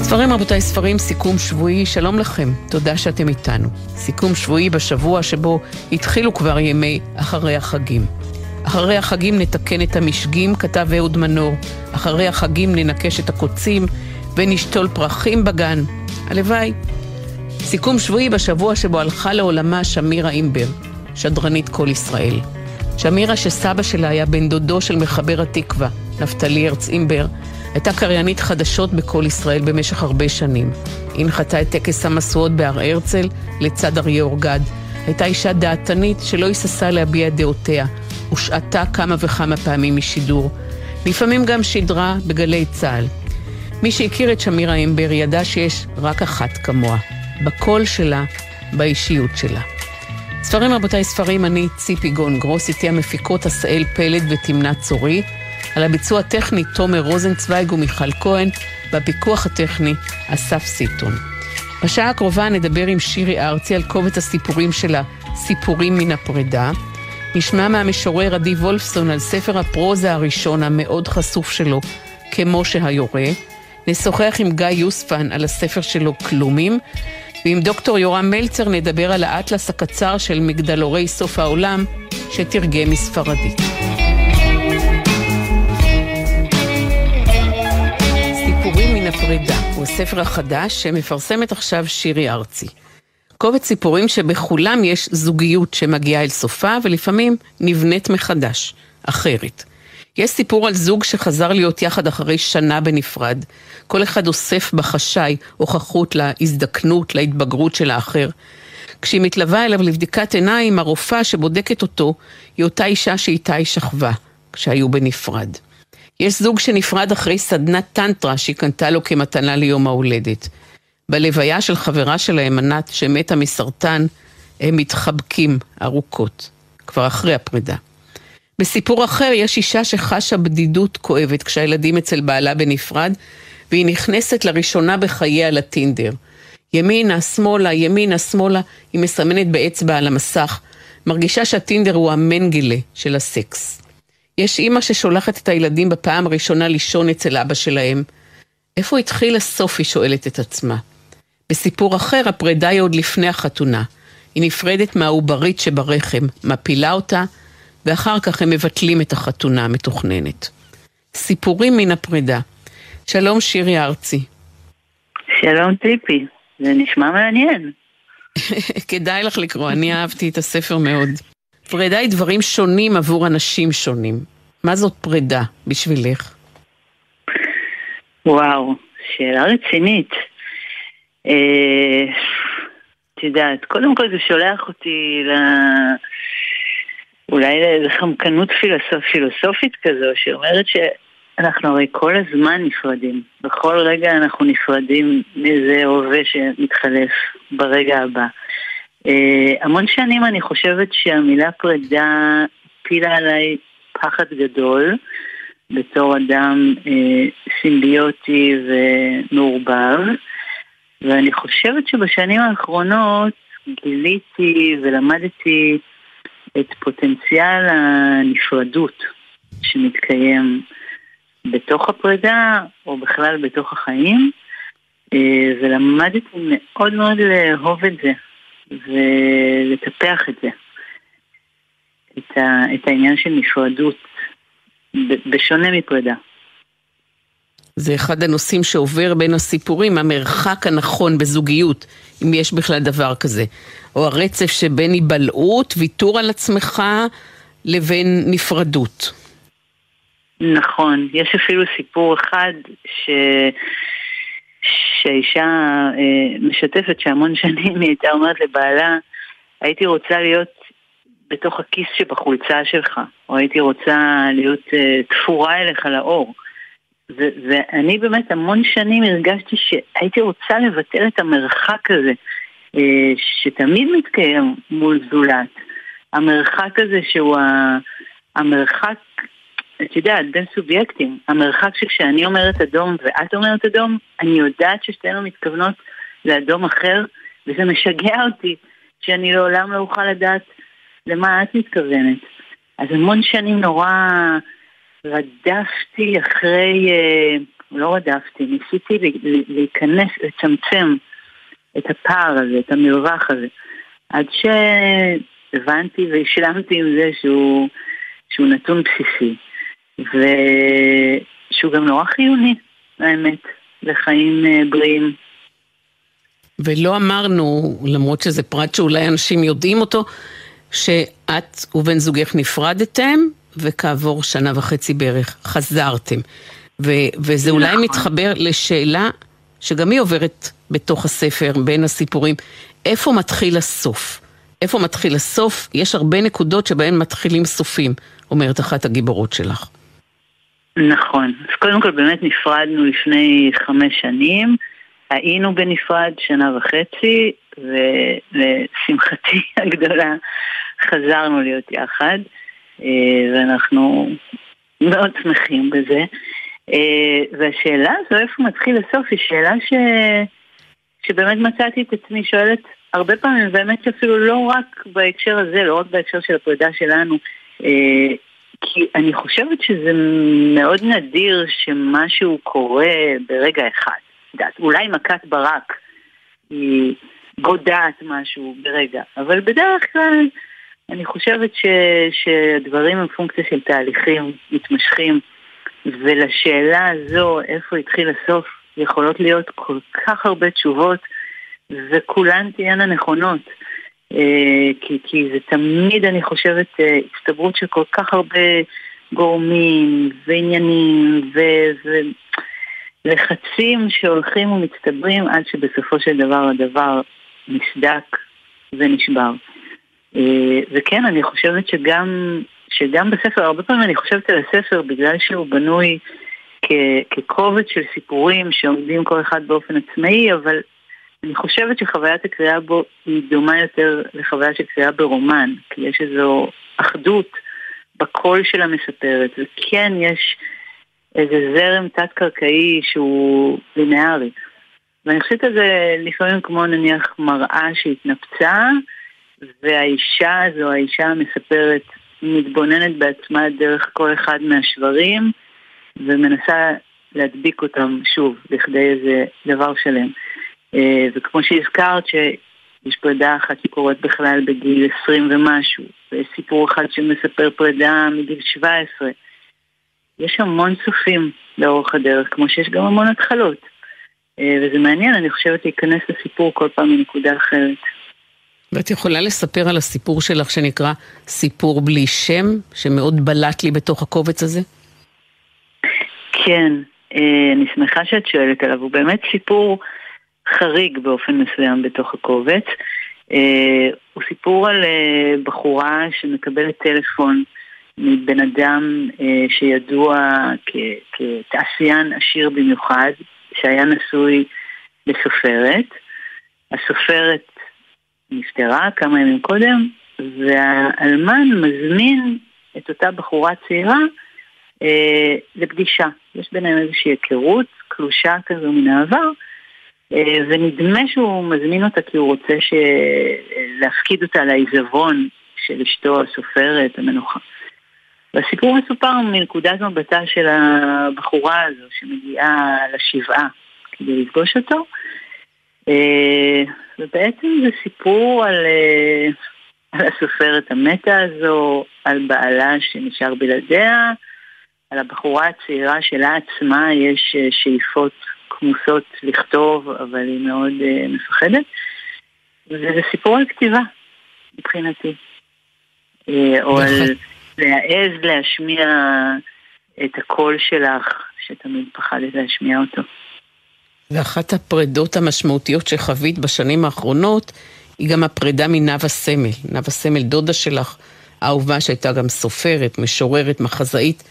ספרים רבותיי ספרים, סיכום שבועי, שלום לכם, תודה שאתם איתנו. סיכום שבועי בשבוע שבו התחילו כבר ימי אחרי החגים. אחרי החגים נתקן את המשגים, כתב אהוד מנור. אחרי החגים ננקש את הקוצים ונשתול פרחים בגן. הלוואי. סיכום שבועי בשבוע שבו הלכה לעולמה שמירה אימבר, שדרנית כל ישראל. שמירה שסבא שלה היה בן דודו של מחבר התקווה, נפתלי הרץ אימבר, הייתה קריינית חדשות בכל ישראל במשך הרבה שנים. היא נחתה את טקס המסועות בהר הרצל לצד אריה אורגד. הייתה אישה דעתנית שלא היססה להביע דעותיה, ושעתה כמה וכמה פעמים משידור. לפעמים גם שידרה בגלי צהל. מי שהכיר את שמירה אימבר ידע שיש רק אחת כמוה, בקול שלה, באישיות שלה. ספרים רבותיי ספרים, אני ציפי גונגרוס, איתי המפיקות הסאל פלד ותמנה צורי, על הביצוע הטכני תומר רוזנצוויג ומיכל כהן, בפיקוח הטכני אסף סיטון. בשעה הקרובה נדבר עם שירי ארצי על קובץ הסיפורים שלה, סיפורים מן הפרידה. נשמע מהמשורר עדי וולפסון על ספר הפרוזה הראשון המאוד חשוף שלו, כמו שהיורה. נשוחח עם גיא יוספן על הספר שלו כלומים, ועם דוקטור יורם מלצר נדבר על האטלס הקצר של מגדלורי סוף העולם שתרגם מספרדית. הפרידה הוא הספר החדש שמפרסמת עכשיו שירי ארצי. קובץ סיפורים שבכולם יש זוגיות שמגיעה אל סופה ולפעמים נבנית מחדש, אחרת. יש סיפור על זוג שחזר להיות יחד אחרי שנה בנפרד. כל אחד אוסף בחשאי הוכחות להזדקנות, להתבגרות של האחר. כשהיא מתלווה אליו לבדיקת עיניים, הרופאה שבודקת אותו היא אותה אישה שאיתה היא שכבה כשהיו בנפרד. יש זוג שנפרד אחרי סדנת טנטרה שהיא קנתה לו כמתנה ליום ההולדת. בלוויה של חברה שלהם, ענת, שמתה מסרטן, הם מתחבקים ארוכות, כבר אחרי הפרידה. בסיפור אחר יש אישה שחשה בדידות כואבת כשהילדים אצל בעלה בנפרד, והיא נכנסת לראשונה בחייה לטינדר. ימינה, שמאלה, ימינה, שמאלה, היא מסמנת באצבע על המסך, מרגישה שהטינדר הוא המנגלה של הסקס. יש אמא ששולחת את הילדים בפעם הראשונה לישון אצל אבא שלהם. איפה התחיל הסוף, היא שואלת את עצמה. בסיפור אחר, הפרידה היא עוד לפני החתונה. היא נפרדת מהעוברית שברחם, מפילה אותה, ואחר כך הם מבטלים את החתונה המתוכננת. סיפורים מן הפרידה. שלום שירי ארצי. שלום ציפי, זה נשמע מעניין. כדאי לך לקרוא, אני אהבתי את הספר מאוד. פרידה היא דברים שונים עבור אנשים שונים. מה זאת פרידה בשבילך? וואו, שאלה רצינית. תדעת, קודם כל זה שולח אותי אולי לאיזו חמקנות פילוסופית כזו, שאומרת שאנחנו הרי כל הזמן נפרדים. בכל רגע אנחנו נפרדים מאיזה הווה שמתחלף ברגע הבא. המון שנים אני חושבת שהמילה פרידה פילה עליי פחד גדול בתור אדם סימביוטי ומעורבב, ואני חושבת שבשנים האחרונות גיליתי ולמדתי את פוטנציאל הנפרדות שמתקיים בתוך הפרידה או בכלל בתוך החיים, ולמדתי מאוד מאוד לאהוב את זה ולטפח את זה, את העניין של נפרדות בשונה מפרידה. זה אחד הנושאים שעובר בין הסיפורים, המרחק הנכון בזוגיות, אם יש בכלל דבר כזה, או הרצף שבין היבלעות, ויתור על עצמך, לבין נפרדות. נכון, יש אפילו סיפור אחד שהאישה משתפת שהמון שנים היא הייתה אומרת לבעלה, הייתי רוצה להיות בתוך הכיס שבחולצה שלך, או הייתי רוצה להיות תפורה אליך לאור. ואני באמת המון שנים הרגשתי שהייתי רוצה לבטל את המרחק הזה שתמיד מתקיים מול זולת. המרחק הזה שהוא המרחק, את יודעת, בין סובייקטים. המרחק שכשאני אומרת אדום ואת אומרת אדום, אני יודעת ששתינו מתכוונות לאדום אחר, וזה משגע אותי שאני לעולם לא אוכל לדעת למה את מתכוונת. אז המון שנים נורא רדפתי אחרי, לא רדפתי, ניסיתי להיכנס, לצמצם את הפער הזה, את המרווח הזה, עד שהבנתי והשלמתי עם זה שהוא נתון בסיסי, ושהוא גם נורא חיוני, האמת, לחיים בריאים. ולא אמרנו, למרות שזה פרט שאולי אנשים יודעים אותו, שאת ובן זוגך נפרדתם, וכעבור 1.5 שנה בערך חזרתם. וזה אולי מתחבר לשאלה שגם היא עוברת בתוך הספר, בין הסיפורים, איפה מתחיל הסוף? איפה מתחיל הסוף? יש הרבה נקודות שבהן מתחילים סופים, אומרת אחת הגיבורות שלך. נכון. אז קודם כל באמת נפרדנו לפני 5 שנים, היינו בנפרד 1.5 שנה, ולשמחתי הגדולה חזרנו להיות יחד, ואנחנו מאוד שמחים בזה. והשאלה הזו, איפה מתחיל הסוף, היא שאלה שבאמת מצאתי את עצמי שואלת הרבה פעמים, באמת שאפילו לא רק בהקשר הזה, לא רק בהקשר של הפרידה שלנו, כי אני חושבת שזה מאוד נדיר שמשהו קורה ברגע אחד. אולי מכת ברק היא גודעת משהו ברגע, אבל בדרך כלל אני חושבת שהדברים הם פונקציה של תהליכים מתמשכים, ולשאלה הזו איפה התחיל הסוף יכולות להיות כל כך הרבה תשובות, וכולן תהיינה נכונות, כי זה תמיד, אני חושבת, הצטברות של כל כך הרבה גורמים ועניינים ולחצים שהולכים ומצטברים, עד שבסופו של דבר הדבר נסדק ונשבר. וכן, אני חושבת שגם בספר, הרבה פעמים אני חושבת על הספר בגלל שהוא בנוי ככובד של סיפורים שעומדים כל אחד באופן עצמאי, אבל אני חושבת שחוויית הקריאה בו היא דומה יותר לחוויה של קריאה ברומן, כי יש איזו אחדות בקול של המספרת, וכן יש איזה זרם תת-קרקעי שהוא לינארי. ואני חושבת על זה לפעמים כמו נניח מראה שהתנפצה, והאישה הזו, האישה המספרת, מתבוננת בעצמה דרך כל אחד מהשברים, ומנסה להדביק אותם שוב, לכדי איזה דבר שלם. וכמו שהזכרת שיש פרידה אחת שקורית בכלל בגיל 20 ומשהו, וסיפור אחד שמספר פרידה מגיל 17, יש המון סופים לאורך הדרך, כמו שיש גם המון התחלות. וזה מעניין, אני חושבת להיכנס לסיפור כל פעם מנקודה אחרת. ואת יכולה לספר על הסיפור שלך שנקרא סיפור בלי שם, שמאוד בלט לי בתוך הקובץ הזה? כן, אני שמחה שאת שואלת עליו. הוא באמת סיפור חריג באופן מסוים בתוך הקובץ. הוא סיפור על בחורה שמקבלת טלפון מבן אדם שידוע כתעשיין עשיר במיוחד, שהיה נשוי לסופרת. הסופרת נפטרה כמה ימים קודם, והאלמן מזמין את אותה בחורה צעירה לפגישה. יש ביניהם איזושהי היכרות, קלושה כזו מן העבר, ונדמה שהוא מזמין אותה כי הוא רוצה להפקיד אותה לעיזבון של אשתו הסופרת המנוחה. והסיפור מסופר מנקודת מבטה של הבחורה הזו שמגיעה לשבעה כדי לפגוש אותו. ובעצם זה סיפור על הסופרת המתה הזו, על בעלה שנשאר בלעדיה, על הבחורה הצעירה שלה עצמה יש שאיפות כמוסות לכתוב, אבל היא מאוד מפחדת. וזה סיפור על כתיבה, מבחינתי. או על להעז להשמיע את הקול שלך, שתמיד פחדת להשמיע אותו. ואחת הפרידות המשמעותיות שחווית בשנים האחרונות, היא גם הפרידה מנווה סמל. נווה סמל, דודה שלך, האהובה שהייתה גם סופרת, משוררת, מחזאית,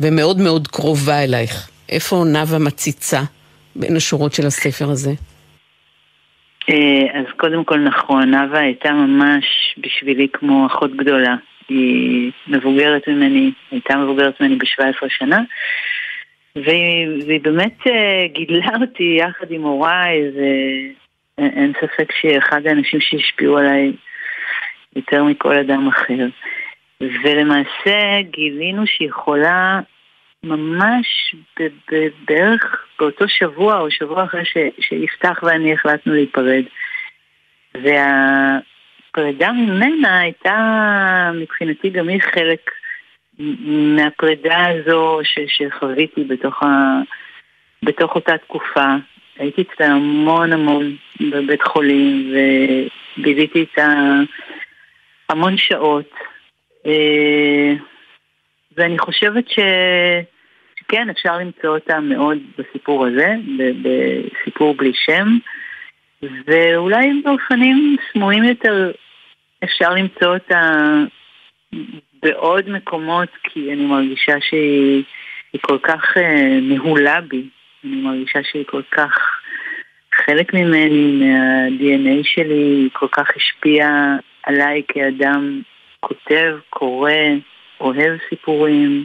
ומאוד מאוד קרובה אלייך. איפה נווה מציצה בין השורות של הספר הזה? אז קודם כל נכון, אבא הייתה ממש בשבילי כמו אחות גדולה. היא מבוגרת ממני, הייתה מבוגרת ממני ב-17 שנה, והיא באמת גידלה אותי יחד עם הוריי, ואין ספק שהיא אחד האנשים שהשפיעו עליי יותר מכל אדם אחר. ולמעשה גילינו שהיא חולה ממש בערך באותו שבוע או שבוע אחרי שיפתח ואני החלטנו להיפרד. והפרידה ממנה הייתה מבחינתי גם היא חלק מהפרידה הזו שחוויתי בתוך אותה תקופה. הייתי איתה המון המון בבית חולים וביליתי איתה המון שעות. ואני חושבת שכן, אפשר למצוא אותה מאוד בסיפור הזה, בסיפור בלי שם, ואולי באופנים סמויים יותר אפשר למצוא אותה בעוד מקומות, כי אני מרגישה שהיא כל כך נהולה בי, אני מרגישה שהיא כל כך חלק ממני, מה-DNA שלי, היא כל כך השפיעה עליי כאדם כותב, קורא, אוהב סיפורים.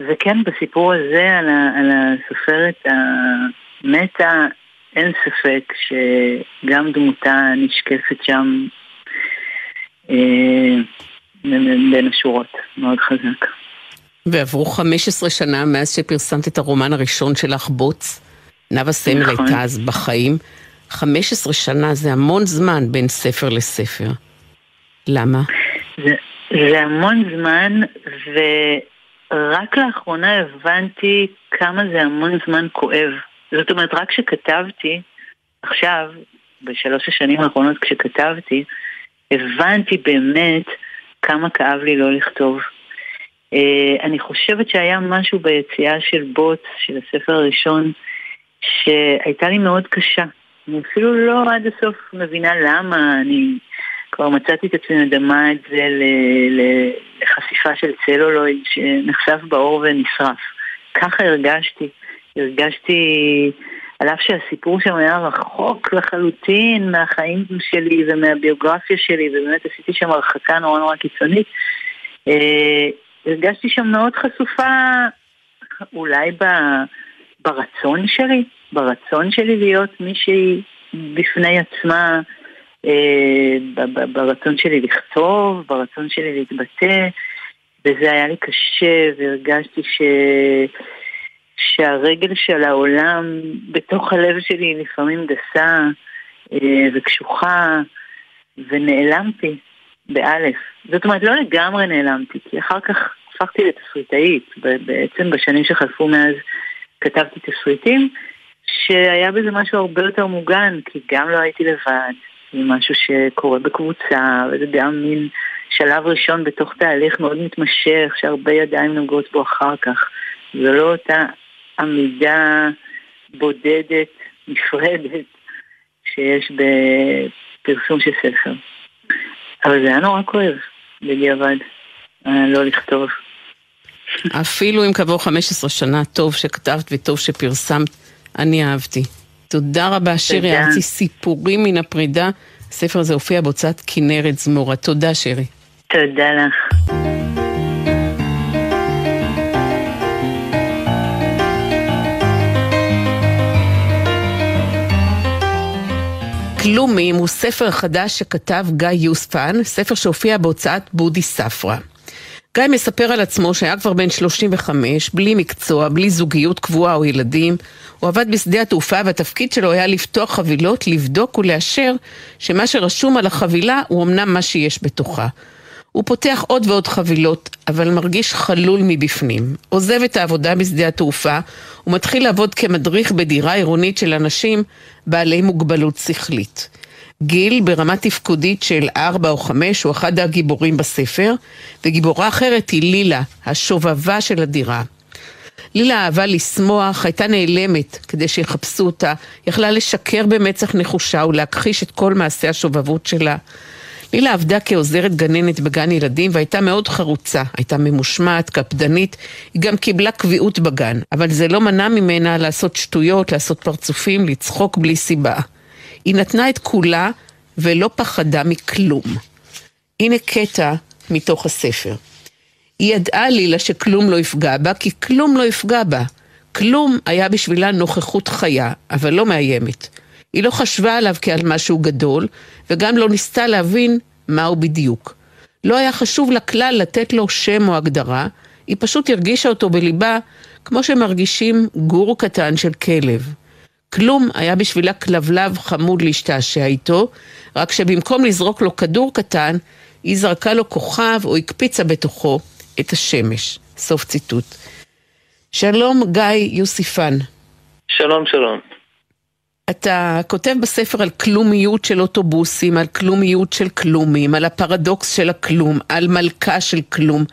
וכן, בסיפור הזה על הסופרת המתה, אין ספק שגם דמותה נשקפת שם בין השורות, מאוד חזק. ועברו 15 שנה מאז שפרסמת את הרומן הראשון שלך, בוץ. נאוה סמל הייתה אז בחיים. 15 שנה זה המון זמן בין ספר לספר. למה? זה המון זמן, ורק לאחרונה הבנתי כמה זה המון זמן כואב. זאת אומרת, רק כשכתבתי, עכשיו, בשלוש השנים האחרונות כשכתבתי, הבנתי באמת כמה כאב לי לא לכתוב. אני חושבת שהיה משהו ביציאה של בוץ, של הספר הראשון, שהייתה לי מאוד קשה. אני אפילו לא עד הסוף מבינה למה אני... כבר מצאתי את עצמי מדמה את זה לחשיפה של צלולויד שנחשף באור ונשרף. ככה הרגשתי על אף שהסיפור שם היה רחוק לחלוטין מהחיים שלי ומהביוגרפיה שלי, ובאמת עשיתי שם הרחקה נורא קיצונית. הרגשתי שם מאוד חשופה אולי ברצון שלי להיות מישהי בפני עצמה, ברצון שלי לכתוב, ברצון שלי להתבטא, וזה היה לי קשה, והרגשתי שהרגל של העולם בתוך הלב שלי לפעמים גסה וקשוחה, ונעלמתי באלף. זאת אומרת, לא לגמרי נעלמתי, כי אחר כך הפכתי לתסריטאית. בעצם בשנים שחלפו מאז כתבתי תסריטים, שהיה בזה משהו הרבה יותר מוגן, כי גם לא הייתי לבד, משהו שקורה בקבוצה, וזה גם מין שלב ראשון בתוך תהליך מאוד מתמשך, שהרבה ידיים נוגעות בו אחר כך. זו לא אותה עמידה בודדת, נפרדת, שיש בפרסום של ספר. אבל זה היה נורא כואב, בדיעבד, לא לכתוב. אפילו אם כעבור 15 שנה, טוב שכתבת וטוב שפרסמת, אני אהבתי. תודה רבה, שירי ארצי, סיפורים מן הפרידה. הספר הזה הופיע בהוצאת כנרת זמורה. תודה, שירי. תודה לך. כלומים הוא ספר חדש שכתב גיא יוספן, ספר שהופיע בהוצאת בודי ספרה. גיא מספר על עצמו שהיה כבר בן 35, בלי מקצוע, בלי זוגיות קבועה או ילדים. הוא עבד בשדה התעופה והתפקיד שלו היה לפתוח חבילות, לבדוק ולאשר שמה שרשום על החבילה הוא אמנם מה שיש בתוכה. הוא פותח עוד ועוד חבילות, אבל מרגיש חלול מבפנים. עוזב את העבודה בשדה התעופה, הוא מתחיל לעבוד כמדריך בדירה עירונית של אנשים בעלי מוגבלות שכלית. גיל ברמה תפקודית של 4 או 5 הוא אחד הגיבורים בספר, וגיבורה אחרת היא לילה, השובבה של הדירה. לילה אהבה לשמוח, הייתה נעלמת כדי שיחפשו אותה, יכלה לשקר במצח נחושה ולהכחיש את כל מעשה השובבות שלה. לילה עבדה כעוזרת גננת בגן ילדים והייתה מאוד חרוצה, הייתה ממושמעת, קפדנית, היא גם קיבלה קביעות בגן, אבל זה לא מנע ממנה לעשות שטויות, לעשות פרצופים, לצחוק בלי סיבה. היא נתנה את כולה ולא פחדה מכלום. הנה קטע מתוך הספר. היא ידעה לילה שכלום לא יפגע בה, כי כלום לא יפגע בה. כלום היה בשבילה נוכחות חיה, אבל לא מאיימת. היא לא חשבה עליו כעל משהו גדול, וגם לא ניסתה להבין מהו בדיוק. לא היה חשוב לכלל לתת לו שם או הגדרה, היא פשוט הרגישה אותו בליבה, כמו שמרגישים גור קטן של כלב. כלום היה בשבילה כלבלב חמוד להשתעשע איתו, רק שבמקום לזרוק לו כדור קטן, היא זרקה לו כוכב או הקפיצה בתוכו את השמש. סוף ציטוט. שלום גיא יוסיפן. שלום שלום. אתה כותב בספר על כלומיות של אוטובוסים, על כלומיות של כלומים, על הפרדוקס של הכלום, על מלכה של כלום.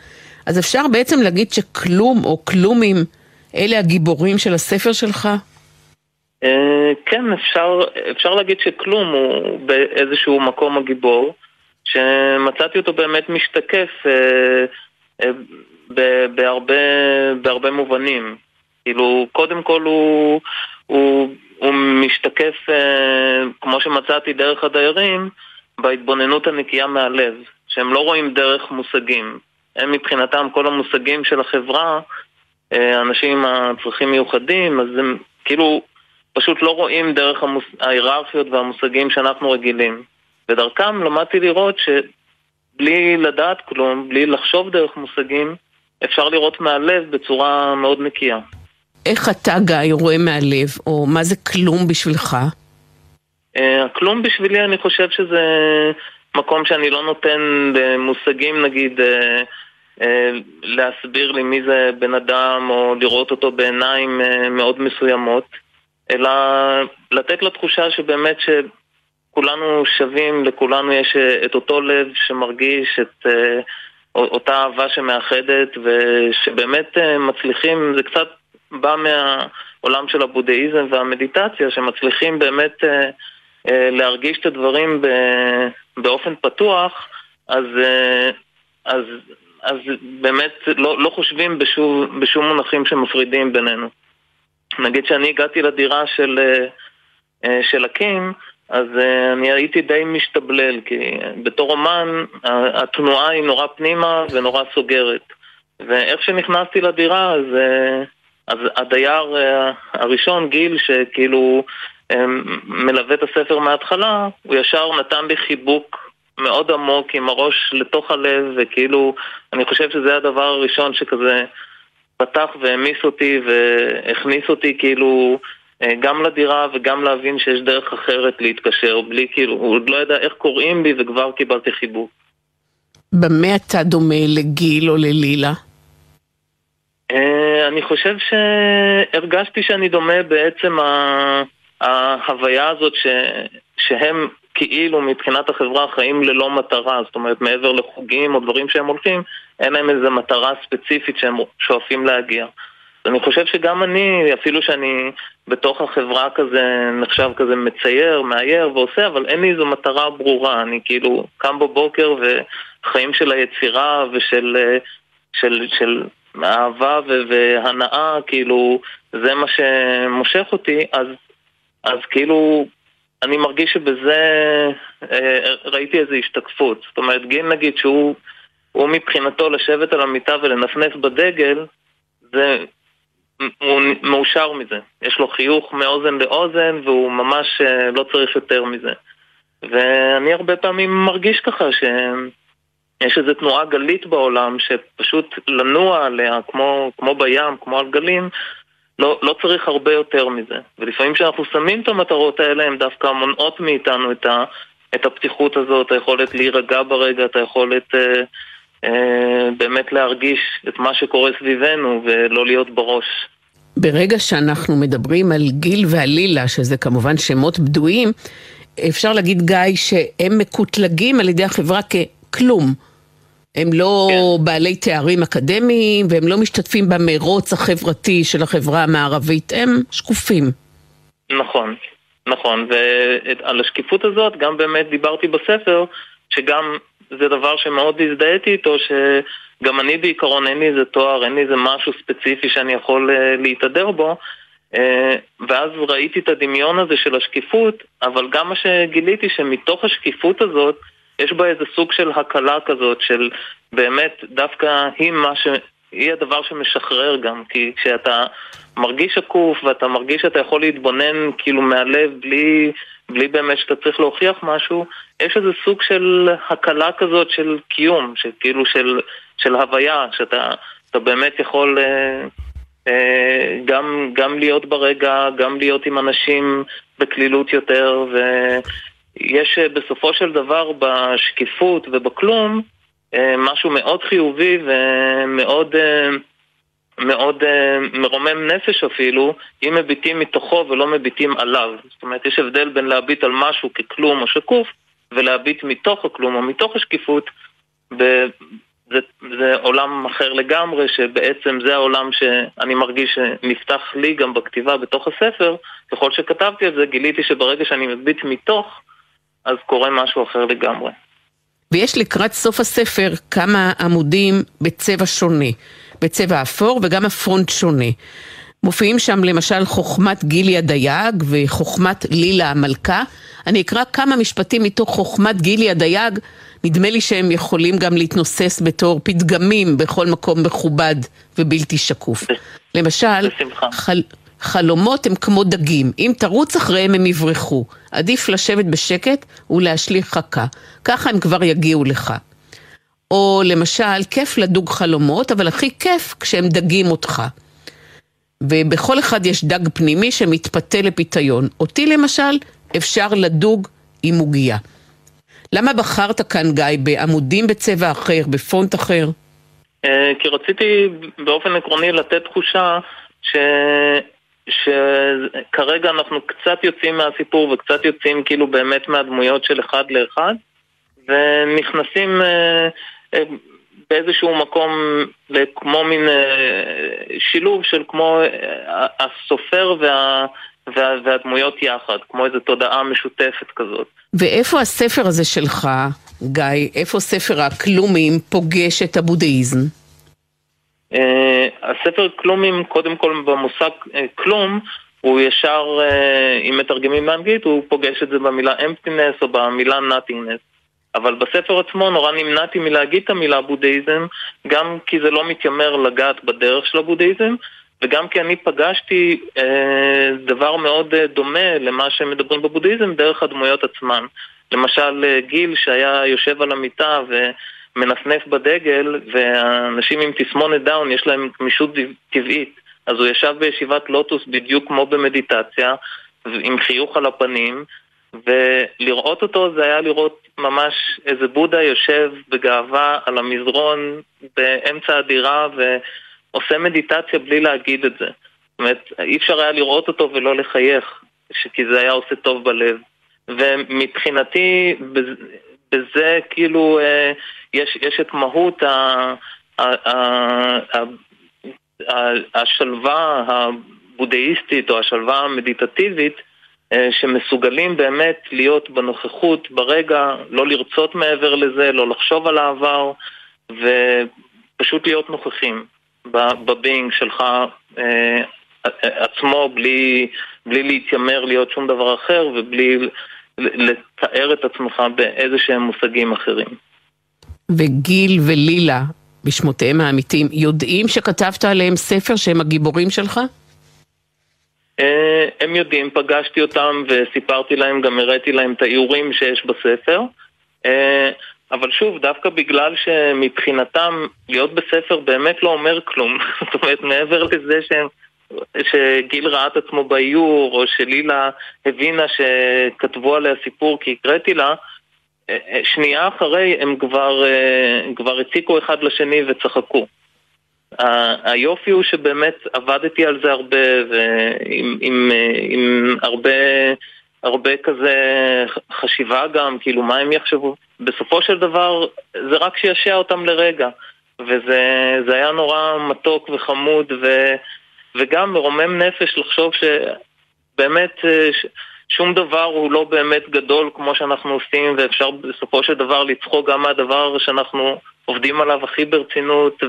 אז אפשר בעצם להגיד שכלום או כלומים אלה הגיבורים של הספר שלך? כן, אפשר להגיד שכלום הוא באיזשהו מקום הגיבור, שמצאתי אותו באמת משתקף בהרבה מובנים. כאילו, קודם כל הוא משתקף, כמו שמצאתי דרך הדיירים, בהתבוננות הנקייה מהלב, שהם לא רואים דרך מושגים. הם מבחינתם כל המושגים של החברה, אנשים עם הצרכים מיוחדים, אז הם כאילו פשוט לא רואים דרך ההיררכיות והמושגים שאנחנו רגילים. ודרכם למדתי לראות שבלי לדעת כלום, בלי לחשוב דרך מושגים, אפשר לראות מהלב בצורה מאוד נקייה. איך אתה, גיא, רואה מהלב, או מה זה כלום בשבילך? הכלום בשבילי, אני חושב שזה מקום שאני לא נותן במושגים, נגיד, להסביר לי מי זה בן אדם, או לראות אותו בעיניים מאוד מסוימות, אלא לתת לתחושה שבאמת שכולנו שווים, לכולנו יש את אותו לב שמרגיש את אותה אהבה שמאחדת, ושבאמת מצליחים, זה קצת בא מהעולם של הבודהיזם והמדיטציה, שמצליחים באמת להרגיש את הדברים באופן פתוח, אז באמת לא חושבים בשום מונחים שמפרידים בינינו. נגיד שאני הגעתי לדירה של הקים, אז אני הייתי די משתבלל, כי בתור אומן התנועה היא נורא פנימה ונורא סוגרת. ואיך שנכנסתי לדירה, אז הדייר הראשון, גיל, שכאילו מלווה את הספר מההתחלה, הוא ישר נתן בי חיבוק מאוד עמוק עם הראש לתוך הלב, וכאילו אני חושב שזה הדבר הראשון שכזה פתח והמיס אותי והכניס אותי כאילו גם לדירה וגם להבין שיש דרך אחרת להתקשר, בלי כאילו, הוא לא ידע איך קוראים בי וכבר קיבלתי חיבוק. במה אתה דומה לגיל או ללילה? אני חושב שהרגשתי שאני דומה בעצם ההוויה הזאת שהם כאילו מבחינת החברה חיים ללא מטרה, זאת אומרת מעבר לחוגים או דברים שהם הולכים, אין להם איזו מטרה ספציפית שהם שואפים להגיע. אני חושב שגם אני, אפילו שאני בתוך החברה כזה נחשב כזה מצייר, מאייר ועושה, אבל אין לי איזו מטרה ברורה, אני כאילו קם בבוקר וחיים של היצירה ושל של אהבה והנאה, כאילו זה מה שמושך אותי, אז כאילו אני מרגיש שבזה ראיתי איזו השתקפות. זאת אומרת, גיל נגיד שהוא מבחינתו לשבת על המיטה ולנפנף בדגל, הוא מאושר מזה. יש לו חיוך מאוזן לאוזן, והוא ממש לא צריך יותר מזה. ואני הרבה פעמים מרגיש ככה שיש איזו תנועה גלית בעולם, שפשוט לנוע עליה, כמו בים, כמו על גלים, לא צריך הרבה יותר מזה. ולפעמים שאנחנו שמים את המטרות האלה, הן דווקא מונעות מאיתנו את הפתיחות הזאת, את היכולת להירגע ברגע, את היכולת באמת להרגיש את מה שקורה סביבנו ולא להיות בראש. ברגע שאנחנו מדברים על גיל ועלילה, שזה כמובן שמות בדויים, אפשר להגיד, גיא, שהם מקוטלגים על ידי החברה ככלום. הם לא בעלי תארים אקדמיים, והם לא משתתפים במרוץ החברתי של החברה המערבית, הם שקופים. נכון, נכון, ועל השקיפות הזאת גם באמת דיברתי בספר, שגם זה דבר שמאוד הזדהיתי איתו, שגם אני בעיקרון אין לי איזה תואר, אין לי איזה משהו ספציפי שאני יכול להתהדר בו, ואז ראיתי את הדמיון הזה של השקיפות, אבל גם מה שגיליתי שמתוך השקיפות הזאת, יש בה איזה סוג של הקלה כזאת, של באמת דווקא היא הדבר שמשחרר גם, כי כשאתה מרגיש שקוף ואתה מרגיש שאתה יכול להתבונן כאילו מהלב בלי באמת שאתה צריך להוכיח משהו, יש איזה סוג של הקלה כזאת של קיום, שכאילו של הוויה, שאתה באמת יכול גם להיות ברגע, גם להיות עם אנשים בקלילות יותר, ויש בסופו של דבר בשקיפות ובכלום משהו מאוד חיובי ומאוד מאוד מרומם נפש אפילו, אם מביטים מתוכו ולא מביטים עליו. זאת אומרת, יש הבדל בין להביט על משהו ככלום או שקוף, ולהביט מתוך הכלום או מתוך השקיפות. זה עולם אחר לגמרי, שבעצם זה העולם שאני מרגיש שנפתח לי גם בכתיבה בתוך הספר. ככל שכתבתי על זה, גיליתי שברגע שאני מביט מתוך, אז קורה משהו אחר לגמרי. ויש לקראת סוף הספר כמה עמודים בצבע שונה, בצבע אפור וגם הפרונט שונה. מופיעים שם למשל חוכמת גילי הדייג וחוכמת לילה המלכה. אני אקרא כמה משפטים מתוך חוכמת גילי הדייג, נדמה לי שהם יכולים גם להתנוסס בתור פתגמים בכל מקום מכובד ובלתי שקוף. למשל, חלומות הם כמו דגים, אם תרוץ אחריהם הם יברחו, עדיף לשבת בשקט ולהשליך חכה, ככה הם כבר יגיעו לך. או למשל, כיף לדוג חלומות, אבל הכי כיף כשהם דגים אותך. ובכל אחד יש דג פנימי שמתפתה לפיתיון. אותי למשל, אפשר לדוג עם מוגיה. למה בחרת כאן, גיא, בעמודים בצבע אחר, בפונט אחר? כי רציתי באופן עקרוני לתת תחושה שכרגע אנחנו קצת יוצאים מהסיפור וקצת יוצאים כאילו באמת מהדמויות של אחד לאחד, ונכנסים באיזשהו מקום כמו מין שילוב של כמו הסופר והדמויות יחד, כמו איזו תודעה משותפת כזאת. ואיפה הספר הזה שלך, גיא, איפה ספר הכלומים פוגש את הבודהיזם? הספר כלומים, קודם כל במושג כלום, הוא ישר, אם מתרגמים באנגלית, הוא פוגש את זה במילה emptiness או במילה nothingness. אבל בספר עצמו נורא נמנעתי מלהגיד את המילה בודהיזם, גם כי זה לא מתיימר לגעת בדרך של הבודהיזם, וגם כי אני פגשתי דבר מאוד דומה למה שמדברים בבודהיזם דרך הדמויות עצמן. למשל גיל שהיה יושב על המיטה ומנפנף בדגל, והאנשים עם תסמונת דאון יש להם גמישות טבעית, אז הוא ישב בישיבת לוטוס בדיוק כמו במדיטציה, עם חיוך על הפנים, ולראות אותו זה היה לראות ממש איזה בודה יושב בגאווה על המזרון באמצע הדירה ועושה מדיטציה בלי להגיד את זה. זאת אומרת, אי אפשר היה לראות אותו ולא לחייך, כי זה היה עושה טוב בלב. ומבחינתי בזה כאילו יש את מהות השלווה הבודהיסטית או השלווה המדיטטיבית, שמסוגלים באמת להיות בנוכחות ברגע, לא לרצות מעבר לזה, לא לחשוב על העבר, ופשוט להיות נוכחים בבינג שלך עצמו, בלי להתיימר להיות שום דבר אחר ובלי לתאר את עצמך באיזה שהם מושגים אחרים. וגיל ולילה, בשמותיהם האמיתיים, יודעים שכתבת עליהם ספר שהם הגיבורים שלך? הם יודעים, פגשתי אותם וסיפרתי להם, גם הראיתי להם את האיורים שיש בספר, אבל שוב, דווקא בגלל שמבחינתם להיות בספר באמת לא אומר כלום. זאת אומרת, מעבר לזה שגיל ראה את עצמו באיור, או שלילה הבינה שכתבו עליה סיפור כי הקראתי לה, שנייה אחרי הם כבר הציקו אחד לשני וצחקו. היופי הוא שבאמת עבדתי על זה הרבה, ועם הרבה כזה חשיבה גם, כאילו מה הם יחשבו. בסופו של דבר זה רק שישע אותם לרגע, וזה היה נורא מתוק וחמוד, וגם מרומם נפש לחשוב שבאמת שום דבר הוא לא באמת גדול כמו שאנחנו עושים, ואפשר בסופו של דבר לצחוק גם מהדבר שאנחנו עובדים עליו הכי ברצינות,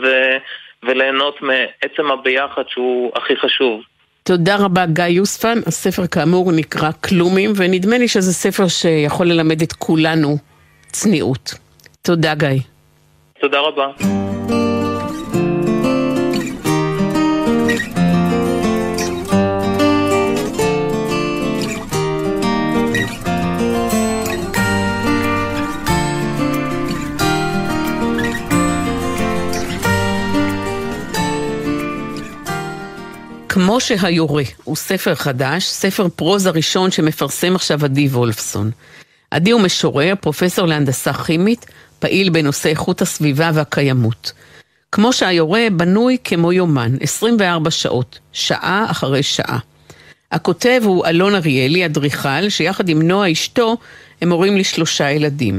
וליהנות מעצם הביחד שהוא הכי חשוב. תודה רבה גיא יוספן, הספר כאמור נקרא כלומים, ונדמה לי שזה ספר שיכול ללמד את כולנו צניעות. תודה גיא. תודה רבה. כמו שהיורה הוא ספר חדש, ספר פרוזה ראשון שמפרסם עכשיו עדי וולפסון. עדי הוא משורר, פרופסור להנדסה כימית, פעיל בנושא איכות הסביבה והקיימות. כמו שהיורה בנוי כמו יומן, 24 שעות, שעה אחרי שעה. הכותב הוא אלון אריאלי, אדריכל, שיחד עם נועה אשתו הם הורים ל3 ילדים.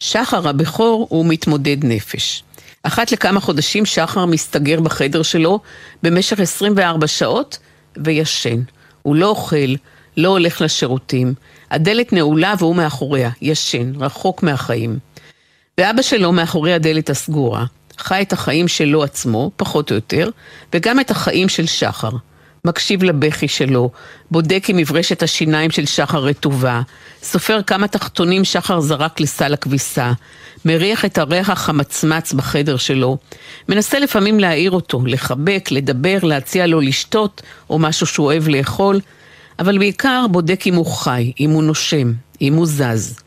שחר הבכור הוא מתמודד נפש. אחת לכמה חודשים שחר מסתגר בחדר שלו במשך 24 שעות וישן. הוא לא אוכל, לא הולך לשירותים. הדלת נעולה והוא מאחוריה, ישן, רחוק מהחיים. ואבא שלו מאחורי הדלת הסגורה, חי את החיים שלו עצמו, פחות או יותר, וגם את החיים של שחר. מקשיב לבכי שלו, בודק עם מברשת השיניים של שחר רטובה, סופר כמה תחתונים שחר זרק לסל הכביסה, מריח את הריח המצמץ בחדר שלו, מנסה לפעמים להעיר אותו, לחבק, לדבר, להציע לו לשתות, או משהו שהוא אוהב לאכול, אבל בעיקר בודק אם הוא חי, אם הוא נושם, אם הוא זז.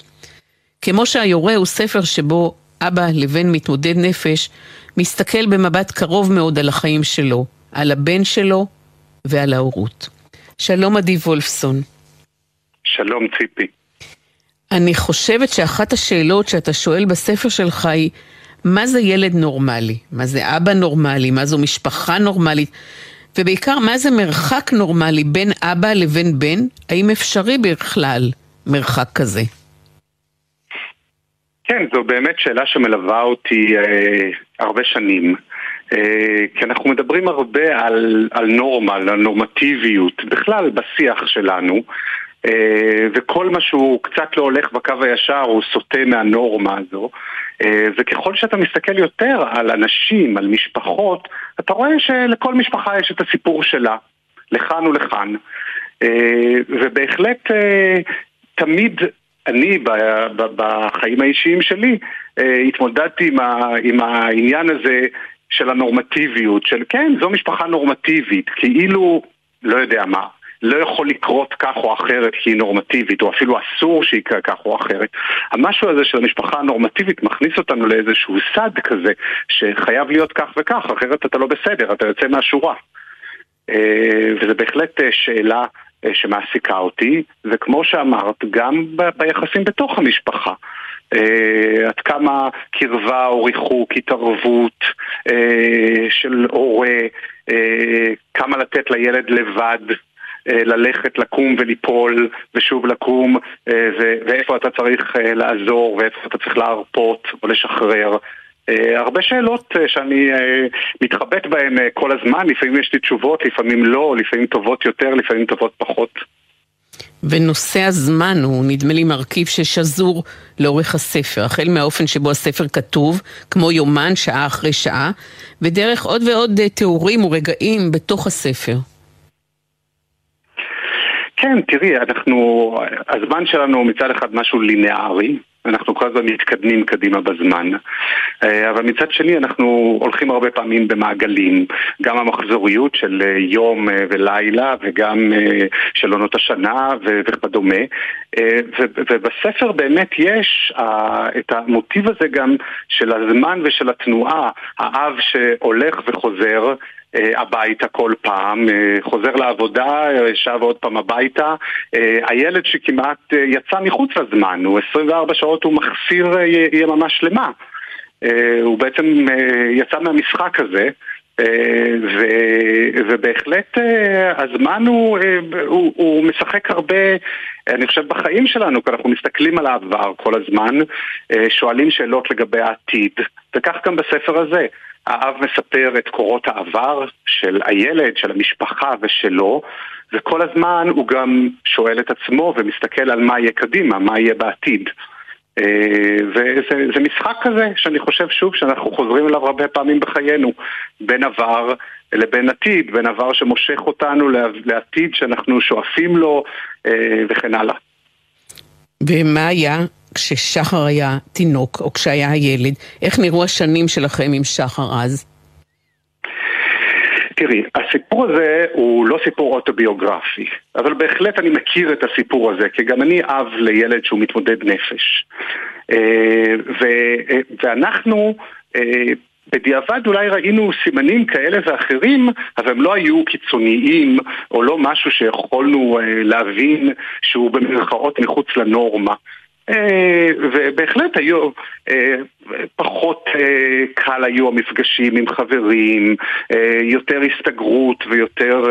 כמו שהיורה הוא ספר שבו אבא לבן מתמודד נפש, מסתכל במבט קרוב מאוד על החיים שלו, על הבן שלו, ועל ההורות. שלום עדי וולפסון. שלום ציפי. אני חושבת שאחת השאלות שאתה שואל בספר שלך היא, מה זה ילד נורמלי? מה זה אבא נורמלי? מה זו משפחה נורמלית? ובעיקר, מה זה מרחק נורמלי בין אבא לבין בן? האם אפשרי בכלל מרחק כזה? כן, זו באמת שאלה שמלווה אותי הרבה שנים. כי אנחנו מדברים הרבה על נורמל, על נורמטיביות, בכלל בשיח שלנו, וכל מה שהוא קצת לא הולך בקו הישר הוא סוטה מהנורמה הזו, וככל שאתה מסתכל יותר על אנשים, על משפחות, אתה רואה שלכל משפחה יש את הסיפור שלה, לכאן ולכאן, ובהחלט תמיד אני בחיים האישיים שלי התמודדתי עם העניין הזה של הנורמטיביות, של כן, זו משפחה נורמטיבית, כאילו, לא יודע מה, לא יכול לקרות כך או אחרת כי היא נורמטיבית, או אפילו אסור שהיא כך או אחרת. המשהו הזה של המשפחה הנורמטיבית מכניס אותנו לאיזשהו סד כזה, שחייב להיות כך וכך, אחרת אתה לא בסדר, אתה יוצא מהשורה. וזה בהחלט שאלה שמעסיקה אותי, וכמו שאמרת, גם ביחסים בתוך המשפחה. עד כמה קרבה או ריחוק, התערבות של הורה, כמה לתת לילד לבד, ללכת, לקום וליפול ושוב לקום, ואיפה אתה צריך לעזור ואיפה אתה צריך להרפות או לשחרר. הרבה שאלות שאני מתחבט בהן כל הזמן, לפעמים יש לי תשובות, לפעמים לא, לפעמים טובות יותר, לפעמים טובות פחות. ונושא הזמן הוא נדמה לי מרכיב ששזור לאורך הספר, החל מהאופן שבו הספר כתוב, כמו יומן שעה אחרי שעה, ודרך עוד ועוד תיאורים ורגעים בתוך הספר. כן, תראי, הזמן שלנו מצד אחד משהו לינארי, אנחנו כל הזמן מתקדמים קדימה בזמן, אבל מצד שני אנחנו הולכים הרבה פעמים במעגלים, גם המחזוריות של יום ולילה וגם של עונות השנה וכדומה, ובספר באמת יש את המוטיב הזה גם של הזמן ושל התנועה, האב שהולך וחוזר הביתה כל פעם, חוזר לעבודה, שעה ועוד פעם הביתה, הילד שכמעט יצא מחוץ לזמן, הוא 24 שעות, הוא מחסיר יממה שלמה, הוא בעצם יצא מהמשחק הזה, ובהחלט הזמן הוא משחק הרבה, אני חושב בחיים שלנו, כי אנחנו מסתכלים על העבר כל הזמן, שואלים שאלות לגבי העתיד, וכך גם בספר הזה, האב מספר את קורות העבר של הילד, של המשפחה ושלו, וכל הזמן הוא גם שואל את עצמו ומסתכל על מה יהיה קדימה, מה יהיה בעתיד. וזה משחק כזה שאני חושב שוב שאנחנו חוזרים אליו הרבה פעמים בחיינו, בין עבר לבין עתיד, בין עבר שמושך אותנו לעתיד שאנחנו שואפים לו וכן הלאה. ומה היה כששחר היה תינוק או כשהיה הילד? איך נראו השנים שלכם עם שחר אז? תראי, הסיפור הזה הוא לא סיפור אוטוביוגרפי, אבל בהחלט אני מכיר את הסיפור הזה, כי גם אני אב לילד שהוא מתמודד נפש. ואנחנו בדיעבד אולי ראינו סימנים כאלה ואחרים, אבל הם לא היו קיצוניים, או לא משהו שיכולנו להבין שהוא במרכאות מחוץ לנורמה. ובהחלט היו פחות קל היו המפגשים עם חברים, יותר הסתגרות ויותר,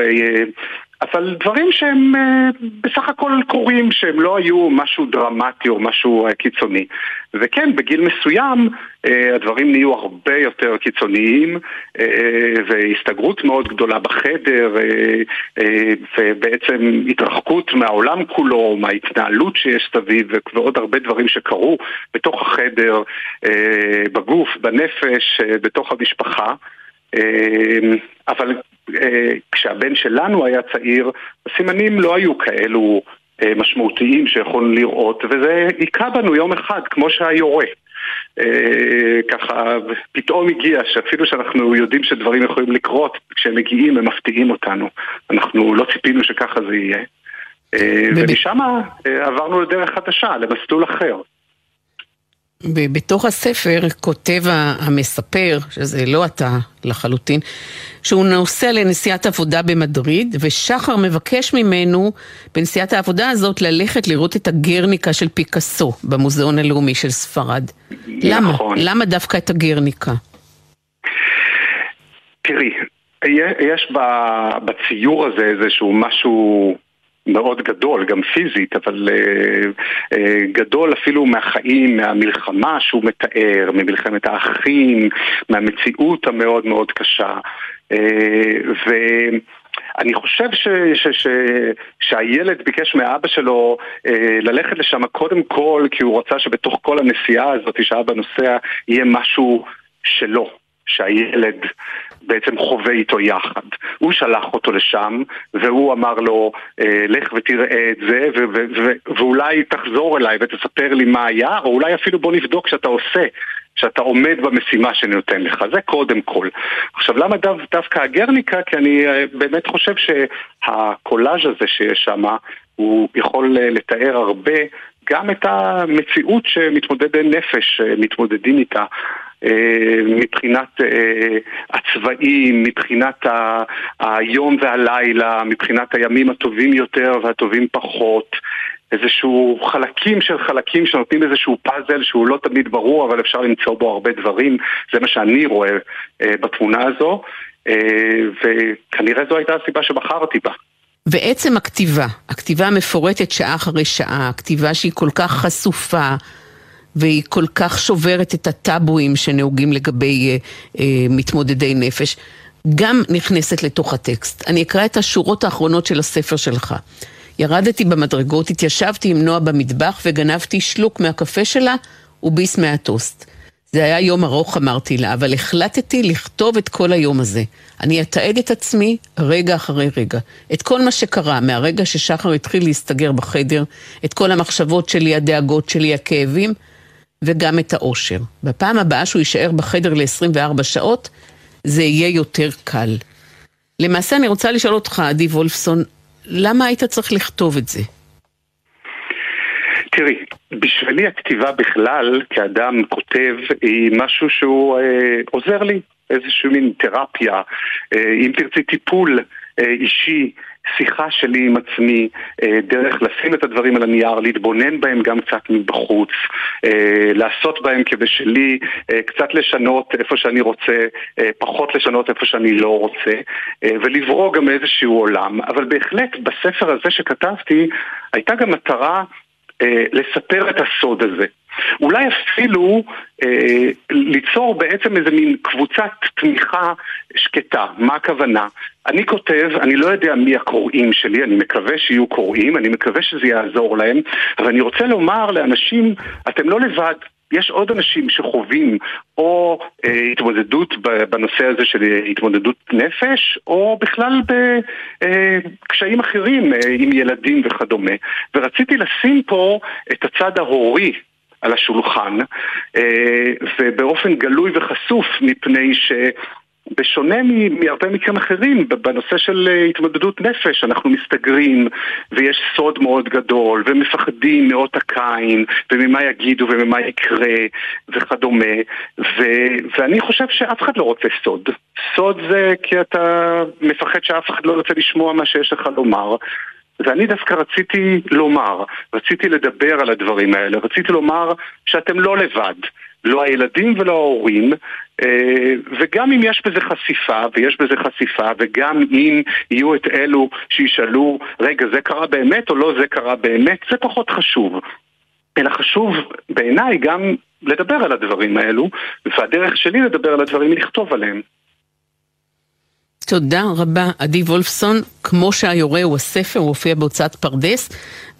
אבל דברים שהם בסך הכל קורים, שהם לא היו משהו דרמטי או משהו קיצוני. וכן, בגיל מסוים הדברים נהיו הרבה יותר קיצוניים, והסתגרות מאוד גדולה בחדר, ובעצם התרחקות מהעולם כולו, מההתנהלות שיש סביב, ועוד הרבה דברים שקרו בתוך החדר, בגוף, בנפש, בתוך המשפחה. אבל כשהבן שלנו היה צעיר, הסימנים לא היו כאלו משמעותיים שיכולנו לראות, וזה עיקה בנו יום אחד, כמו שהיורה. ככה פתאום הגיע, שאפילו שאנחנו יודעים שדברים יכולים לקרות, כשהם מגיעים הם מפתיעים אותנו. אנחנו לא ציפינו שככה זה יהיה. ומשם עברנו לדרך חדשה, למסלול אחר. בתוך הספר כותב המספר, שזה לא אתה לחלוטין, שהוא נוסע לנסיעת עבודה במדריד, ושחר מבקש ממנו בנסיעת העבודה הזאת ללכת לראות את הגרניקה של פיקאסו במוזיאון הלאומי של ספרד. למה? למה דווקא את הגרניקה? תראי, יש בציור הזה איזשהו משהו מאוד גדול, גם פיזית, אבל גדול אפילו מהחיים, מהמלחמה שהוא מתאר, ממלחמת האחים, מהמציאות המאוד מאוד קשה. ואני חושב שהילד ביקש מאבא שלו ללכת לשם קודם כל, כי הוא רצה שבתוך כל הנסיעה הזאת שאבא נוסע, יהיה משהו שלו, שהילד בעצם חווה איתו יחד. הוא שלח אותו לשם, והוא אמר לו, לך ותראה את זה, ואולי תחזור אליי ותספר לי מה היה, או אולי אפילו בוא נבדוק שאתה עושה, שאתה עומד במשימה שאני נותן לך. זה קודם כל. עכשיו, למה דווקא הגרניקה? כי אני באמת חושב שהקולאז' הזה שיש שם, הוא יכול לתאר הרבה, גם את המציאות שמתמודדי נפש מתמודדים איתה, מבחינת הצבעים, מבחינת היום והלילה, מבחינת הימים הטובים יותר והטובים פחות, איזשהו חלקים שנותנים איזשהו פאזל שהוא לא תמיד ברור, אבל אפשר למצוא בו הרבה דברים. זה מה שאני רואה בתמונה הזו, וכנראה זו הייתה הסיבה שבחרתי בה. בעצם הכתיבה מפורטת שעה אחרי שעה, הכתיבה שהיא כל כך חשופה, והיא כל כך שוברת את הטאבויים שנהוגים לגבי מתמודדי נפש, גם נכנסת לתוך הטקסט. אני אקרא את השורות האחרונות של הספר שלך. ירדתי במדרגות, התיישבתי עם נועה במטבח וגנבתי שלוק מהקפה שלה וביס מהטוסט. זה היה יום ארוך, אמרתי לה, אבל החלטתי לכתוב את כל היום הזה. אני אתעד את עצמי רגע אחרי רגע. את כל מה שקרה, מהרגע ששחר התחיל להסתגר בחדר, את כל המחשבות שלי, הדאגות שלי, הכאבים, וגם את האושר. בפעם הבאה שהוא יישאר בחדר ל-24 שעות, זה יהיה יותר קל. למעשה אני רוצה לשאול אותך, עדי וולפסון, למה היית צריך לכתוב את זה? תראי, בשבילי הכתיבה בכלל, כאדם כותב, היא משהו שהוא עוזר לי, איזשהו מין תרפיה, אם תרצי טיפול אישי, שיחה שלי עם עצמי, דרך לשים את הדברים על הנייר, להתבונן בהם גם קצת מבחוץ, לעשות בהם כבשלי, קצת לשנות איפה שאני רוצה, פחות לשנות איפה שאני לא רוצה, ולברוא גם איזשהו עולם. אבל בהחלט בספר הזה שכתבתי, הייתה גם מטרה לספר את הסוד הזה. אולי אפילו ליצור בעצם איזה מין קבוצת תמיכה שקטה. מה הכוונה? אני כותב, אני לא יודע מי הקוראים שלי, אני מקווה שיהיו קוראים, אני מקווה שזה יעזור להם, אבל אני רוצה לומר לאנשים, אתם לא לבד, יש עוד אנשים שחווים או התמודדות בנושא הזה של התמודדות נפש, או בכלל בקשיים אחרים עם ילדים וכדומה. ורציתי לשים פה את הצד ההורי על השולחן, ובאופן גלוי וחשוף, מפני ש... בשונה מהרבה מקרים אחרים בנושא של התמודדות נפש אנחנו מסתגרים ויש סוד מאוד גדול ומפחדים מאות הקין וממה יגידו וממה יקרה וכדומה, ואני חושב שאף אחד לא רוצה סוד. סוד זה כי אתה מפחד שאף אחד לא רוצה לשמוע מה שיש לך לומר, ואני דווקא רציתי לדבר על הדברים האלה, רציתי לומר שאתם לא לבד, לא הילדים ולא ההורים, וגם אם יש בזה חשיפה, וגם אם יהיו את אלו שישאלו, רגע, זה קרה באמת או לא זה קרה באמת, זה פחות חשוב. אלא חשוב בעיניי גם לדבר על הדברים האלו, והדרך שלי לדבר על הדברים היא לכתוב עליהם. תודה רבה, עדי וולפסון. כמו שהיורה הוא הספר, הוא הופיע בהוצאת פרדס,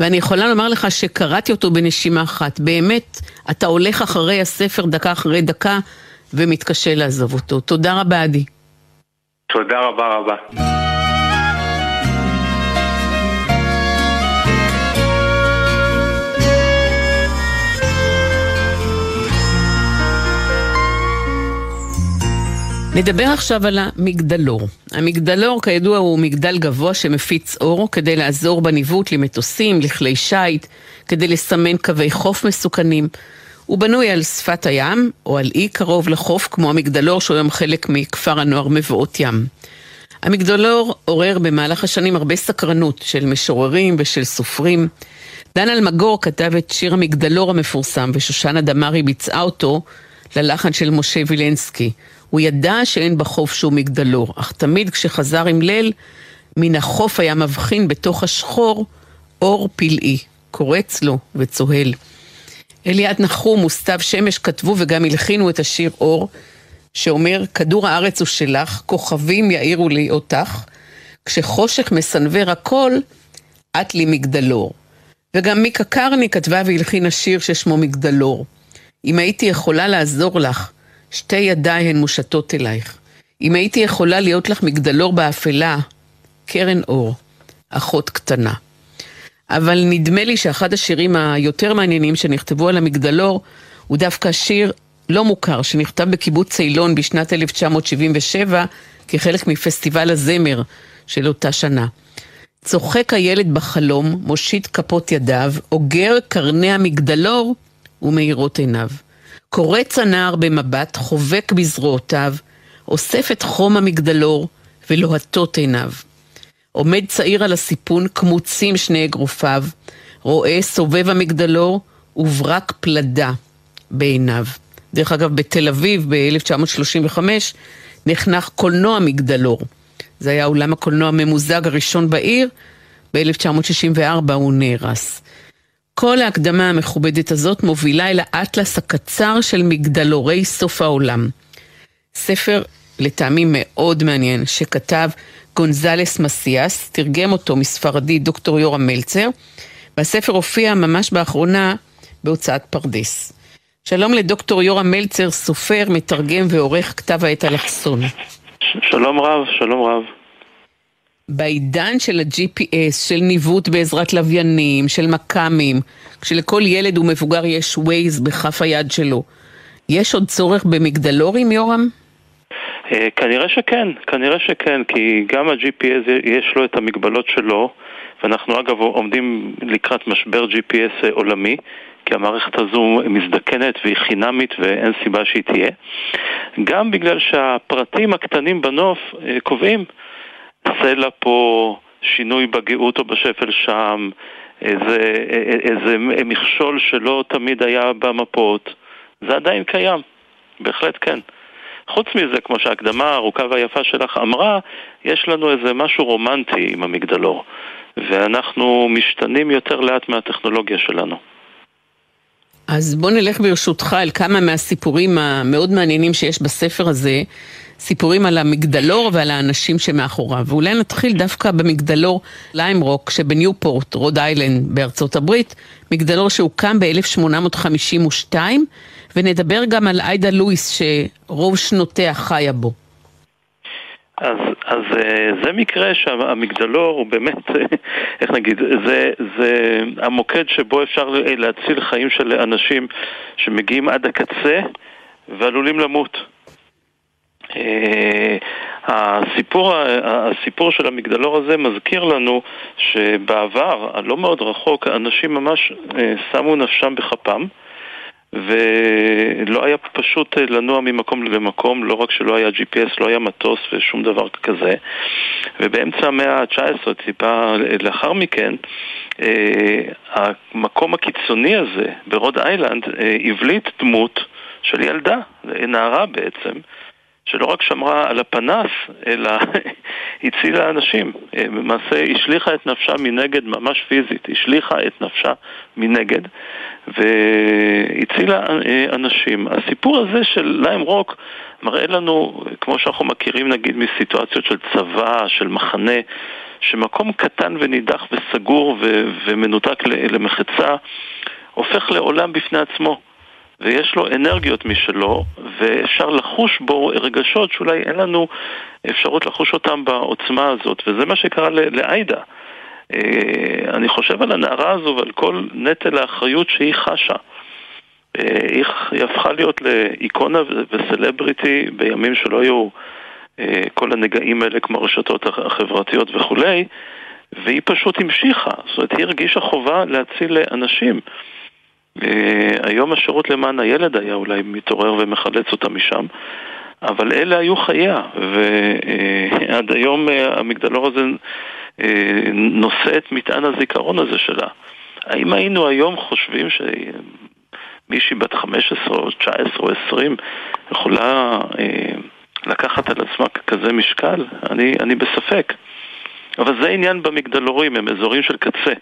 ואני יכולה לומר לך שקראתי אותו בנשימה אחת. באמת, אתה הולך אחרי הספר דקה אחרי דקה, ומתקשה לעזוב אותו. תודה רבה, עדי. תודה רבה רבה. נדבר עכשיו על המגדלור. המגדלור, כידוע, הוא מגדל גבוה שמפיץ אור כדי לעזור בניווט למטוסים, לכלי שיט, כדי לסמן קווי חוף מסוכנים. הוא בנוי על שפת הים או על אי קרוב לחוף, כמו המגדלור שהוא היום חלק מכפר הנוער מבואות ים. המגדלור עורר במהלך השנים הרבה סקרנות של משוררים ושל סופרים. דן אלמגור כתב את שיר המגדלור המפורסם, ושושנה דמרי ביצעה אותו ללחן של משה וילנסקי. הוא ידע שאין בחוף שום מגדלור, אך תמיד כשחזר עם ליל, מן החוף היה מבחין בתוך השחור אור פלאי, קורץ לו וצוהל. אליעד נחום וסתיו שמש כתבו וגם הלחינו את השיר אור, שאומר, כדור הארץ הוא שלך, כוכבים יאירו לי אותך, כשחושך מסנבר הכל, את לי מגדלור. וגם מיקה קרני כתבה והלחינה שיר ששמו מגדלור. אם הייתי יכולה לעזור לך, שתי ידיי הן מושטות אלייך. אם הייתי יכולה להיות לך מגדלור באפלה, קרן אור, אחות קטנה. אבל נדמה לי שאחד השירים היותר מעניינים שנכתבו על המגדלור, הוא דווקא שיר לא מוכר, שנכתב בקיבוץ ציילון בשנת 1977, כחלק מפסטיבל הזמר של אותה שנה. צוחק הילד בחלום, מושיט כפות ידיו, אוגר קרני המגדלור ומאירות עיניו. קורץ הנער במבט, חובק בזרועותיו, אוסף את חום המגדלור ולוהטות עיניו. עומד צעיר על הסיפון, קמוצים שני אגרופיו, רואה סובב המגדלור וברק פלדה בעיניו. דרך אגב, בתל אביב, ב-1935, נחנך קולנוע מגדלור. זה היה אולם הקולנוע הממוזג הראשון בעיר, ב-1964 הוא נהרס. כל ההקדמה המכובדת הזאת מובילה אל האטלס הקצר של מגדלורי סוף העולם. ספר לטעמים מאוד מעניין שכתב גונזלס מסיאס, תרגם אותו מספרדי דוקטור יורם מלצר, והספר הופיע ממש באחרונה בהוצאת פרדס. שלום לדוקטור יורם מלצר, סופר, מתרגם ועורך כתב העת אלכסון. שלום רב, שלום רב. בעידן של ה-GPS, של ניווט בעזרת לוויינים, של מקמים, כשלכל ילד ומבוגר יש ווייז בכף היד שלו, יש עוד צורך במגדלורים, יורם? כנראה שכן, כי גם ה-GPS יש לו את המגבלות שלו, ואנחנו אגב עומדים לקראת משבר GPS עולמי, כי המערכת הזו מזדקנת והיא חינמית ואין סיבה שהיא תהיה. גם בגלל שהפרטים הקטנים בנוף קובעים, סלע פה, שינוי בגאות או בשפל שם, איזה מכשול שלא תמיד היה במפות, זה עדיין קיים, בהחלט כן. חוץ מזה, כמו שההקדמה הארוכה והיפה שלך אמרה, יש לנו איזה משהו רומנטי עם המגדלור, ואנחנו משתנים יותר לאט מהטכנולוגיה שלנו. אז בוא נלך ברשותך אל כמה מהסיפורים המאוד מעניינים שיש בספר הזה, סיפורים על המגדלור ועל האנשים שמאחוריו. ואולי נתחיל דווקא במגדלור ליים רוק שבניופורט, רוד איילנד בארצות הברית, מגדלור שהוקם ב-1852, ונדבר גם על איידה לואיס שרוב שנותיה חיה בו. אז זה מקרה שהמגדלור הוא באמת, איך נגיד, זה המוקד שבו אפשר להציל חיים של אנשים שמגיעים עד הקצה ועלולים למות. הסיפור של המגדלור הזה מזכיר לנו שבעבר, הלא מאוד רחוק, אנשים ממש שמו נפשם בכפם, ולא היה פשוט לנוע ממקום למקום, לא רק שלא היה GPS, לא היה מטוס ושום דבר כזה. ובאמצע המאה ה-19, טיפה לאחר מכן, המקום הקיצוני הזה ברוד איילנד הבליט דמות של ילדה, נערה בעצם, שלא רק שמרה על הפנס, אלא הצילה אנשים. במעשה, השליחה את נפשה מנגד, ממש פיזית, השליחה את נפשה מנגד, והצילה אנשים. הסיפור הזה של ליים רוק מראה לנו, כמו שאנחנו מכירים נגיד מסיטואציות של צבא, של מחנה, שמקום קטן ונידח וסגור ומנותק למחצה, הופך לעולם בפני עצמו. ויש לו אנרגיות משלו, ואפשר לחוש בו רגשות שאולי אין לנו אפשרות לחוש אותם בעוצמה הזאת, וזה מה שקרה לאיידה. אני חושב על הנערה הזו ועל כל נטל האחריות שהיא חשה. היא הפכה להיות לאיקונה וסלבריטי בימים שלא היו כל הנגעים האלה כמו הרשתות החברתיות וכו', והיא פשוט המשיכה, זאת אומרת היא הרגישה חובה להציל אנשים. היום השירות למען הילד היה אולי מתעורר ומחלץ אותה משם, אבל אלה היו חייה, ועד היום המגדלור הזה נושא את מטען הזיכרון הזה שלה. האם היינו היום חושבים שמישהי בת 15 או 19 או 20 יכולה לקחת על עצמה כזה משקל? אני בספק. אבל זה עניין במגדלורים, הם אזורים של קצה,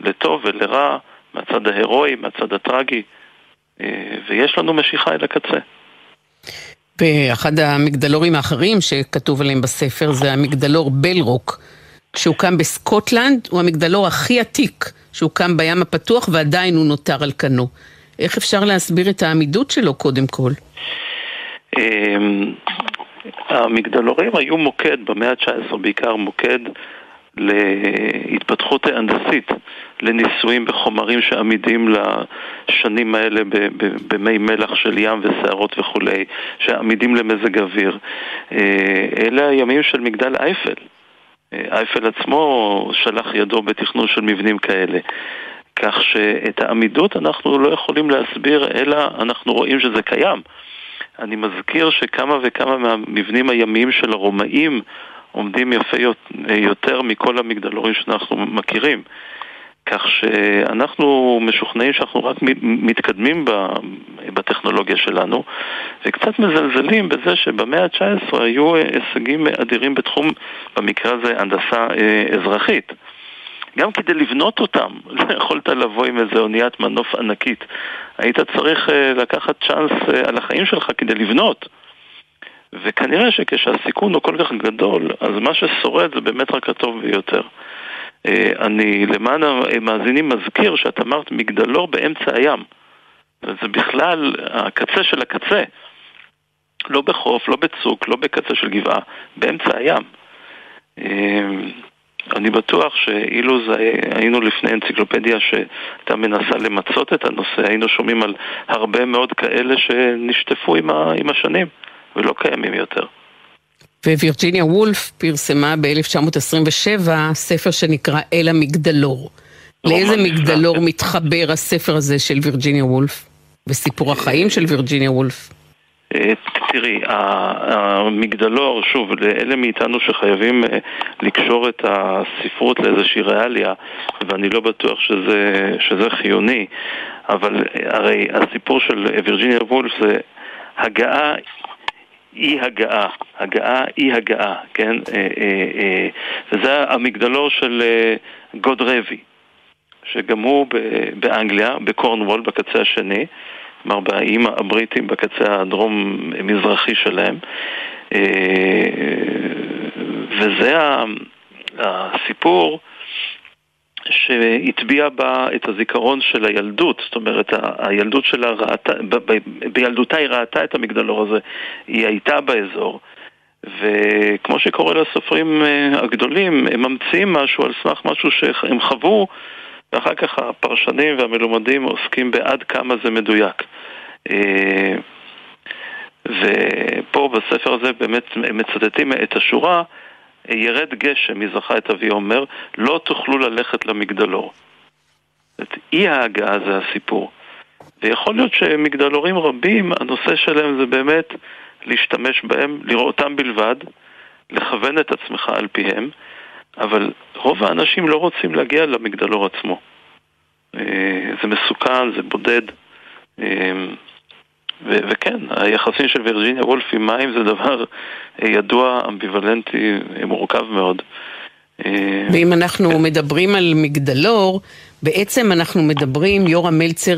לטוב ולרע, מהצד ההירואי, מהצד הטרגי, ויש לנו משיכה אל הקצה. ואחד המגדלורים האחרים שכתוב עליהם בספר זה המגדלור בלרוק, שהוקם בסקוטלנד, הוא המגדלור הכי עתיק, שהוקם בים הפתוח ועדיין הוא נותר על כנו. איך אפשר להסביר את העמידות שלו קודם כל? המגדלורים היו מוקד, במאה ה-19 בעיקר מוקד, להתפתחות ההנדסית, לניסויים בחומרים שעמידים לשנים האלה במי מלח של ים וסערות וכולי, שעמידים למזג אוויר. אלה הימים של מגדל אייפל. אייפל עצמו שלח ידו בתכנון של מבנים כאלה. כך שאת העמידות אנחנו לא יכולים להסביר, אלא אנחנו רואים שזה קיים. אני מזכיר שכמה וכמה מהמבנים הימיים של הרומאים עומדים יפה יותר מכל המגדלורים שאנחנו מכירים. כך שאנחנו משוכנעים שאנחנו רק מתקדמים בטכנולוגיה שלנו, וקצת מזלזלים בזה שבמאה ה-19 היו הישגים אדירים בתחום, במקרה הזה הנדסה אזרחית. גם כדי לבנות אותם, לא יכולת לבוא עם איזו אוניית מנוף ענקית. היית צריך לקחת צ'אנס על החיים שלך כדי לבנות. וכנראה שכשהסיכון הוא כל כך גדול, אז מה ששורד זה באמת רק הטוב ביותר. אני למען המאזינים מזכיר שאת אמרת מגדלור באמצע הים. זה בכלל הקצה של הקצה. לא בחוף, לא בצוק, לא בקצה של גבעה, באמצע הים. אני בטוח שאילו היינו לפני אנציקלופדיה שהייתה מנסה למצות את הנושא, היינו שומעים על הרבה מאוד כאלה שנשתפו עם השנים. ולא קיימים יותר. ווירג'יניה וולף פרסמה ב-1927 ספר שנקרא אל המגדלור. לאיזה מגדלור מתחבר הספר הזה של וירג'יניה וולף? וסיפור החיים של וירג'יניה וולף? תראי, המגדלור, שוב, לאלה מאיתנו שחייבים לקשור את הספרות לאיזושהי ריאליה, ואני לא בטוח שזה חיוני, אבל הרי הסיפור של וירג'יניה וולף זה הגעה אי הגעה, כן? וזה המגדלור של גודרבי. שגם הוא באנגליה, בקורנוול בקצה השני, כלומר באיים הבריטים בקצה הדרום-מזרחי שלהם, וזה הסיפור שהטביע בה את הזיכרון של הילדות, זאת אומרת, הילדות שלה ראתה, בילדותה היא ראתה את המגדלור הזה, היא הייתה באזור, וכמו שקורה לסופרים הגדולים, הם ממציאים משהו על סמך משהו שהם חוו, ואחר כך הפרשנים והמלומדים עוסקים בעד כמה זה מדויק. ופה בספר הזה באמת מצטטים את השורה, ירד גשם, יזכה את אבי אומר, לא תוכלו ללכת למגדלור. את אי ההגעה זה הסיפור. ויכול להיות שמגדלורים רבים, הנושא שלהם זה באמת להשתמש בהם, לראותם בלבד, לכוון את עצמך על פיהם, אבל רוב האנשים לא רוצים להגיע למגדלור עצמו. זה מסוכן, זה בודד. וכן, היחסים של וירג'יניה וולף עם מים זה דבר ידוע, אמביוולנטי, מורכב מאוד. ואם אנחנו מדברים על מגדלור, בעצם אנחנו מדברים, יורם מלצר,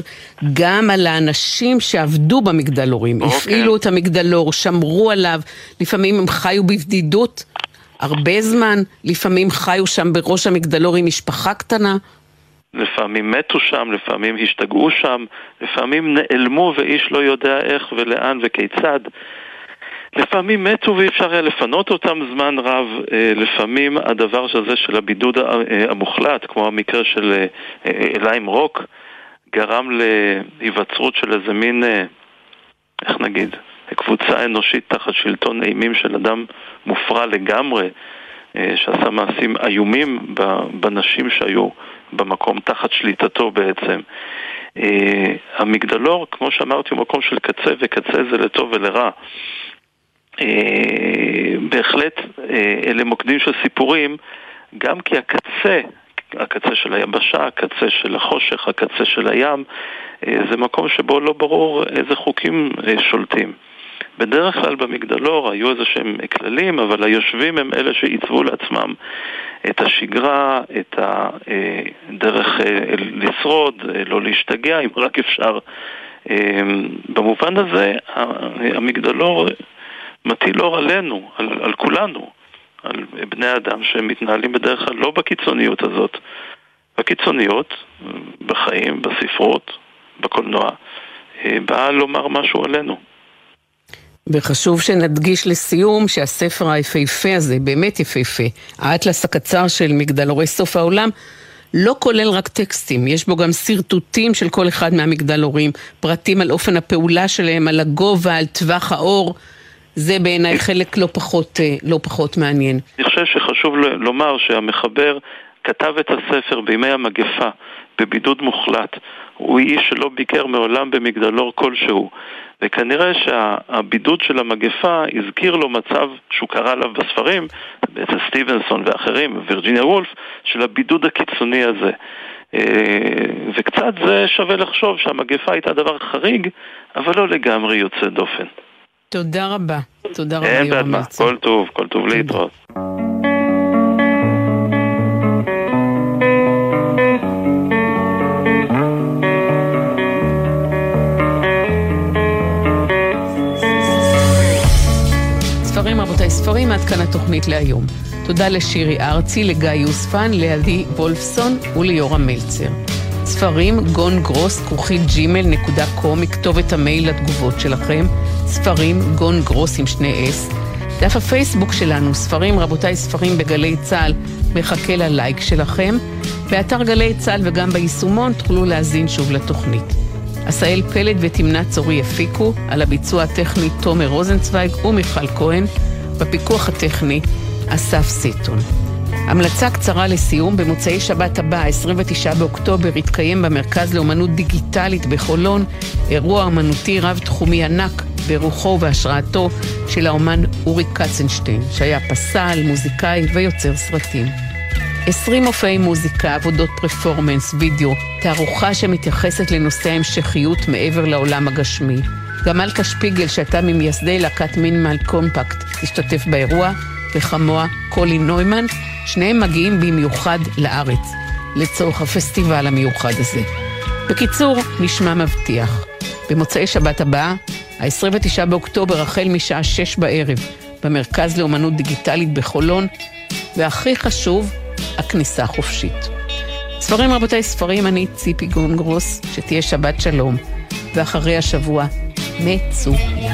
גם על האנשים שעבדו במגדלורים, הפעילו את המגדלור, שמרו עליו, לפעמים הם חיו בבדידות הרבה זמן, לפעמים חיו שם בראש המגדלור עם משפחה קטנה, לפעמים מתו שם, לפעמים השתגעו שם, לפעמים נעלמו ואיש לא יודע איך ולאן וכיצד. לפעמים מתו ואי אפשר היה לפנות אותם זמן רב, לפעמים הדבר הזה של הבידוד המוחלט, כמו המקרה של אליים רוק, גרם להיווצרות של איזה מין, איך נגיד, קבוצה אנושית תחת שלטון אימים של אדם מופרע לגמרי, שעשה מעשים איומים בנשים שהיו במקום תחת שליטתו בעצם. המגדלור, כמו שאמרתי, הוא מקום של קצה, וקצה זה לטוב ולרע. בהחלט אלה מוקדים של סיפורים, גם כי הקצה של היבשה, הקצה של החושך, הקצה של הים, זה מקום שבו לא ברור איזה חוקים שולטים. בדרך כלל במגדלור היו איזה שהם כללים, אבל היושבים הם אלה שעיצבו לעצמם את השגרה, את הדרך לשרוד, לא להשתגע אם רק אפשר. במובן הזה המגדלור מטיל אור עלינו, על כולנו, על בני האדם שמתנהלים בדרך כלל לא בקיצוניות הזאת. הקיצוניות בחיים, בספרות, בקולנוע, באה לומר משהו עלינו. וחשוב שנדגיש לסיום שהספר היפהפה הזה, באמת יפהפה, האטלס הקצר של מגדלורי סוף העולם, לא כולל רק טקסטים, יש בו גם סרטוטים של כל אחד מהמגדלורים, פרטים על אופן הפעולה שלהם, על הגובה, על טווח האור, זה בעיניי חלק לא פחות מעניין. אני חושב שחשוב לומר שהמחבר כתב את הספר בימי המגפה, בבידוד מוחלט, הוא איש שלא ביקר מעולם במגדלור כלשהו, וכנראה שהבידוד של המגפה הזכיר לו מצב שהוא קרא עליו בספרים, בעצם סטיבנסון ואחרים, וירג'יניה וולף, של הבידוד הקיצוני הזה. וקצת זה שווה לחשוב שהמגפה הייתה דבר חריג, אבל לא לגמרי יוצא דופן. תודה רבה. תודה רבה. אין בעד מה, כל טוב, כל טוב להתראות. ספרים רבותיי ספרים, עד כאן התוכנית להיום. תודה לשירי ארצי, לגיא יוספן, לעדי וולפסון וליורם מלצר. ספרים gongros@gmail.com, כתובת המייל לתגובות שלכם, ספרים gongros עם שני אס. דף הפייסבוק שלנו, ספרים רבותיי ספרים בגלי צהל, מחכה ללייק שלכם. באתר גלי צהל וגם ביישומון תוכלו להזין שוב לתוכנית. אסאל פלד ותמנה צורי הפיקו, על הביצוע הטכני תומר רוזנצוויג ומיכל כהן, בפיקוח הטכני אסף סיטון. המלצה קצרה לסיום, במוצאי שבת הבא, 29 באוקטובר, התקיים במרכז לאומנות דיגיטלית בחולון, אירוע אמנותי רב-תחומי ענק ברוחו והשראתו של האומן אורי קצנשטיין, שהיה פסל, מוזיקאי ויוצר סרטים. 20 מופעי מוזיקה, עבודות פרפורמנס, וידאו, תערוכה שמתייחסת לנושא ההמשכיות מעבר לעולם הגשמי. גם אלכה שפיגל, שאתה ממייסדי להקת מינימל קומפקט, השתתף באירוע, וחמוה קולין נוימן, שניהם מגיעים במיוחד לארץ. לצורך הפסטיבל המיוחד הזה. בקיצור, נשמע מבטיח. במוצאי שבת הבאה, ה-29 באוקטובר, החל משעה 6 בערב, במרכז לאומנות דיגיטלית בחולון, והכי חשוב, הכניסה חופשית. ספרים רבותיי ספרים, אני ציפי גונגרוס, שתהיה שבת שלום, ואחרי השבוע מצוין.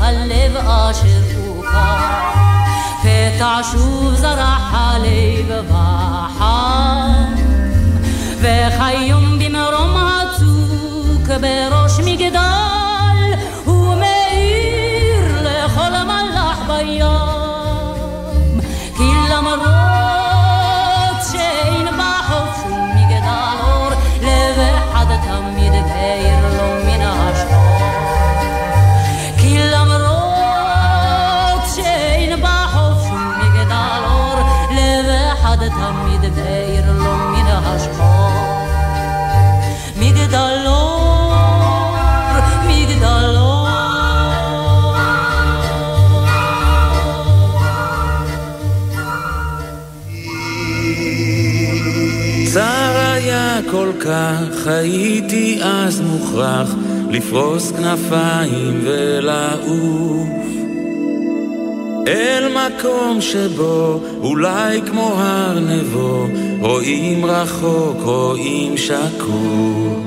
הלב אשר הוקר פתע שוב זרח הלב בחם וחיום במרום הצוק בראש מגדל הוא מאיר לכל מלח בים כי למרות שאין בחוף שום מגדל אור לב אחד תמיד מאיר לו מן השחור תמיד בעיר לו מן השחור מגדל אור, מגדל אור צר היה כל כך, הייתי אז מוכרח לפרוס כנפיים ולעוף אל מקום שבו אולי כמו הר נבו רואים רחוק, רואים שקוף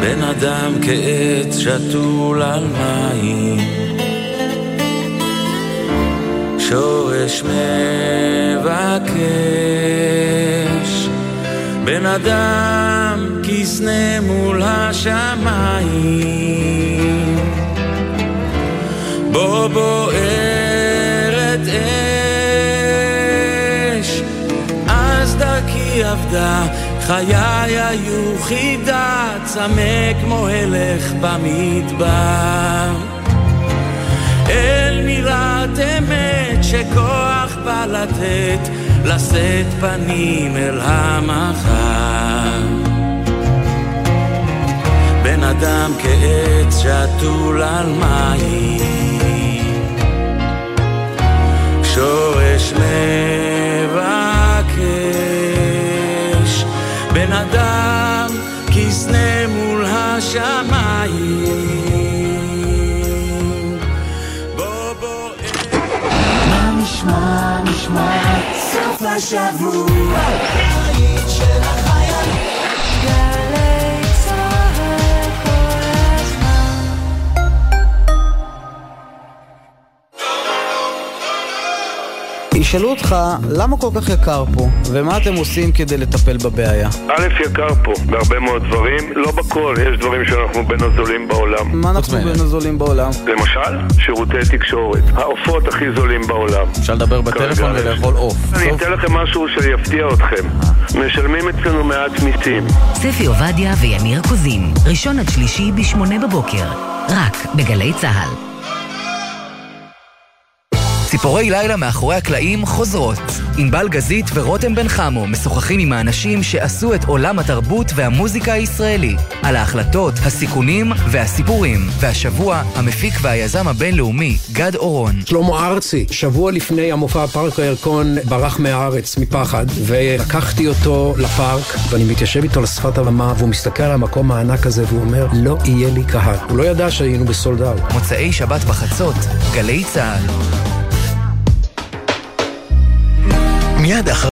בן אדם כעץ שתול על מים שורש מבקש בן אדם כסנה מול השמיים בו בוערת אש אז דרכי עבדה חיי היו חידה צמא כמו הלך במדבר אל מירת אמת שכוח בא לתת לשאת פנים אל המחר בן אדם כעץ שתול על מים שורש מבקש בן אדם כסנה מול השמיים בוא בוא מה נשמע נשמע סוף השבוע היית של החיים ישאלו אותך, למה כל כך יקר פה? ומה אתם עושים כדי לטפל בבעיה? א', יקר פה, בהרבה מאוד דברים. לא בכל, יש דברים שאנחנו בין הזולים בעולם. מה אנחנו בין הזולים בעולם? למשל, שירותי תקשורת. העופות הכי זולים בעולם. אפשר לדבר בטלפון ולאכול עוף. אני אתן לכם משהו שיפתיע אתכם. משלמים אצלנו מעט מיסים. ציפי עובדיה ויניר קוזין. ראשון עד שלישי ב-8 בבוקר. רק בגלי צהל. ציפורי לילה מאחורי הקלעים חוזרות. אינבל גזית ורותם בן חמו משוחחים עם האנשים שעשו את עולם התרבות והמוזיקה הישראלי. על ההחלטות, הסיכונים והסיפורים. והשבוע, המפיק והיזם הבינלאומי, גד אורון. שלמה ארצי, שבוע לפני המופע פארק הירקון, ברח מהארץ מפחד, ולקחתי אותו לפארק, ואני מתיישב איתו לשפת הבמה, והוא מסתכל על המקום הענק הזה, והוא אומר, לא יהיה לי קהל. הוא לא ידע שהיינו בסולדאו. מוצאי שבת בחצות, גלי צהל. מיד אחר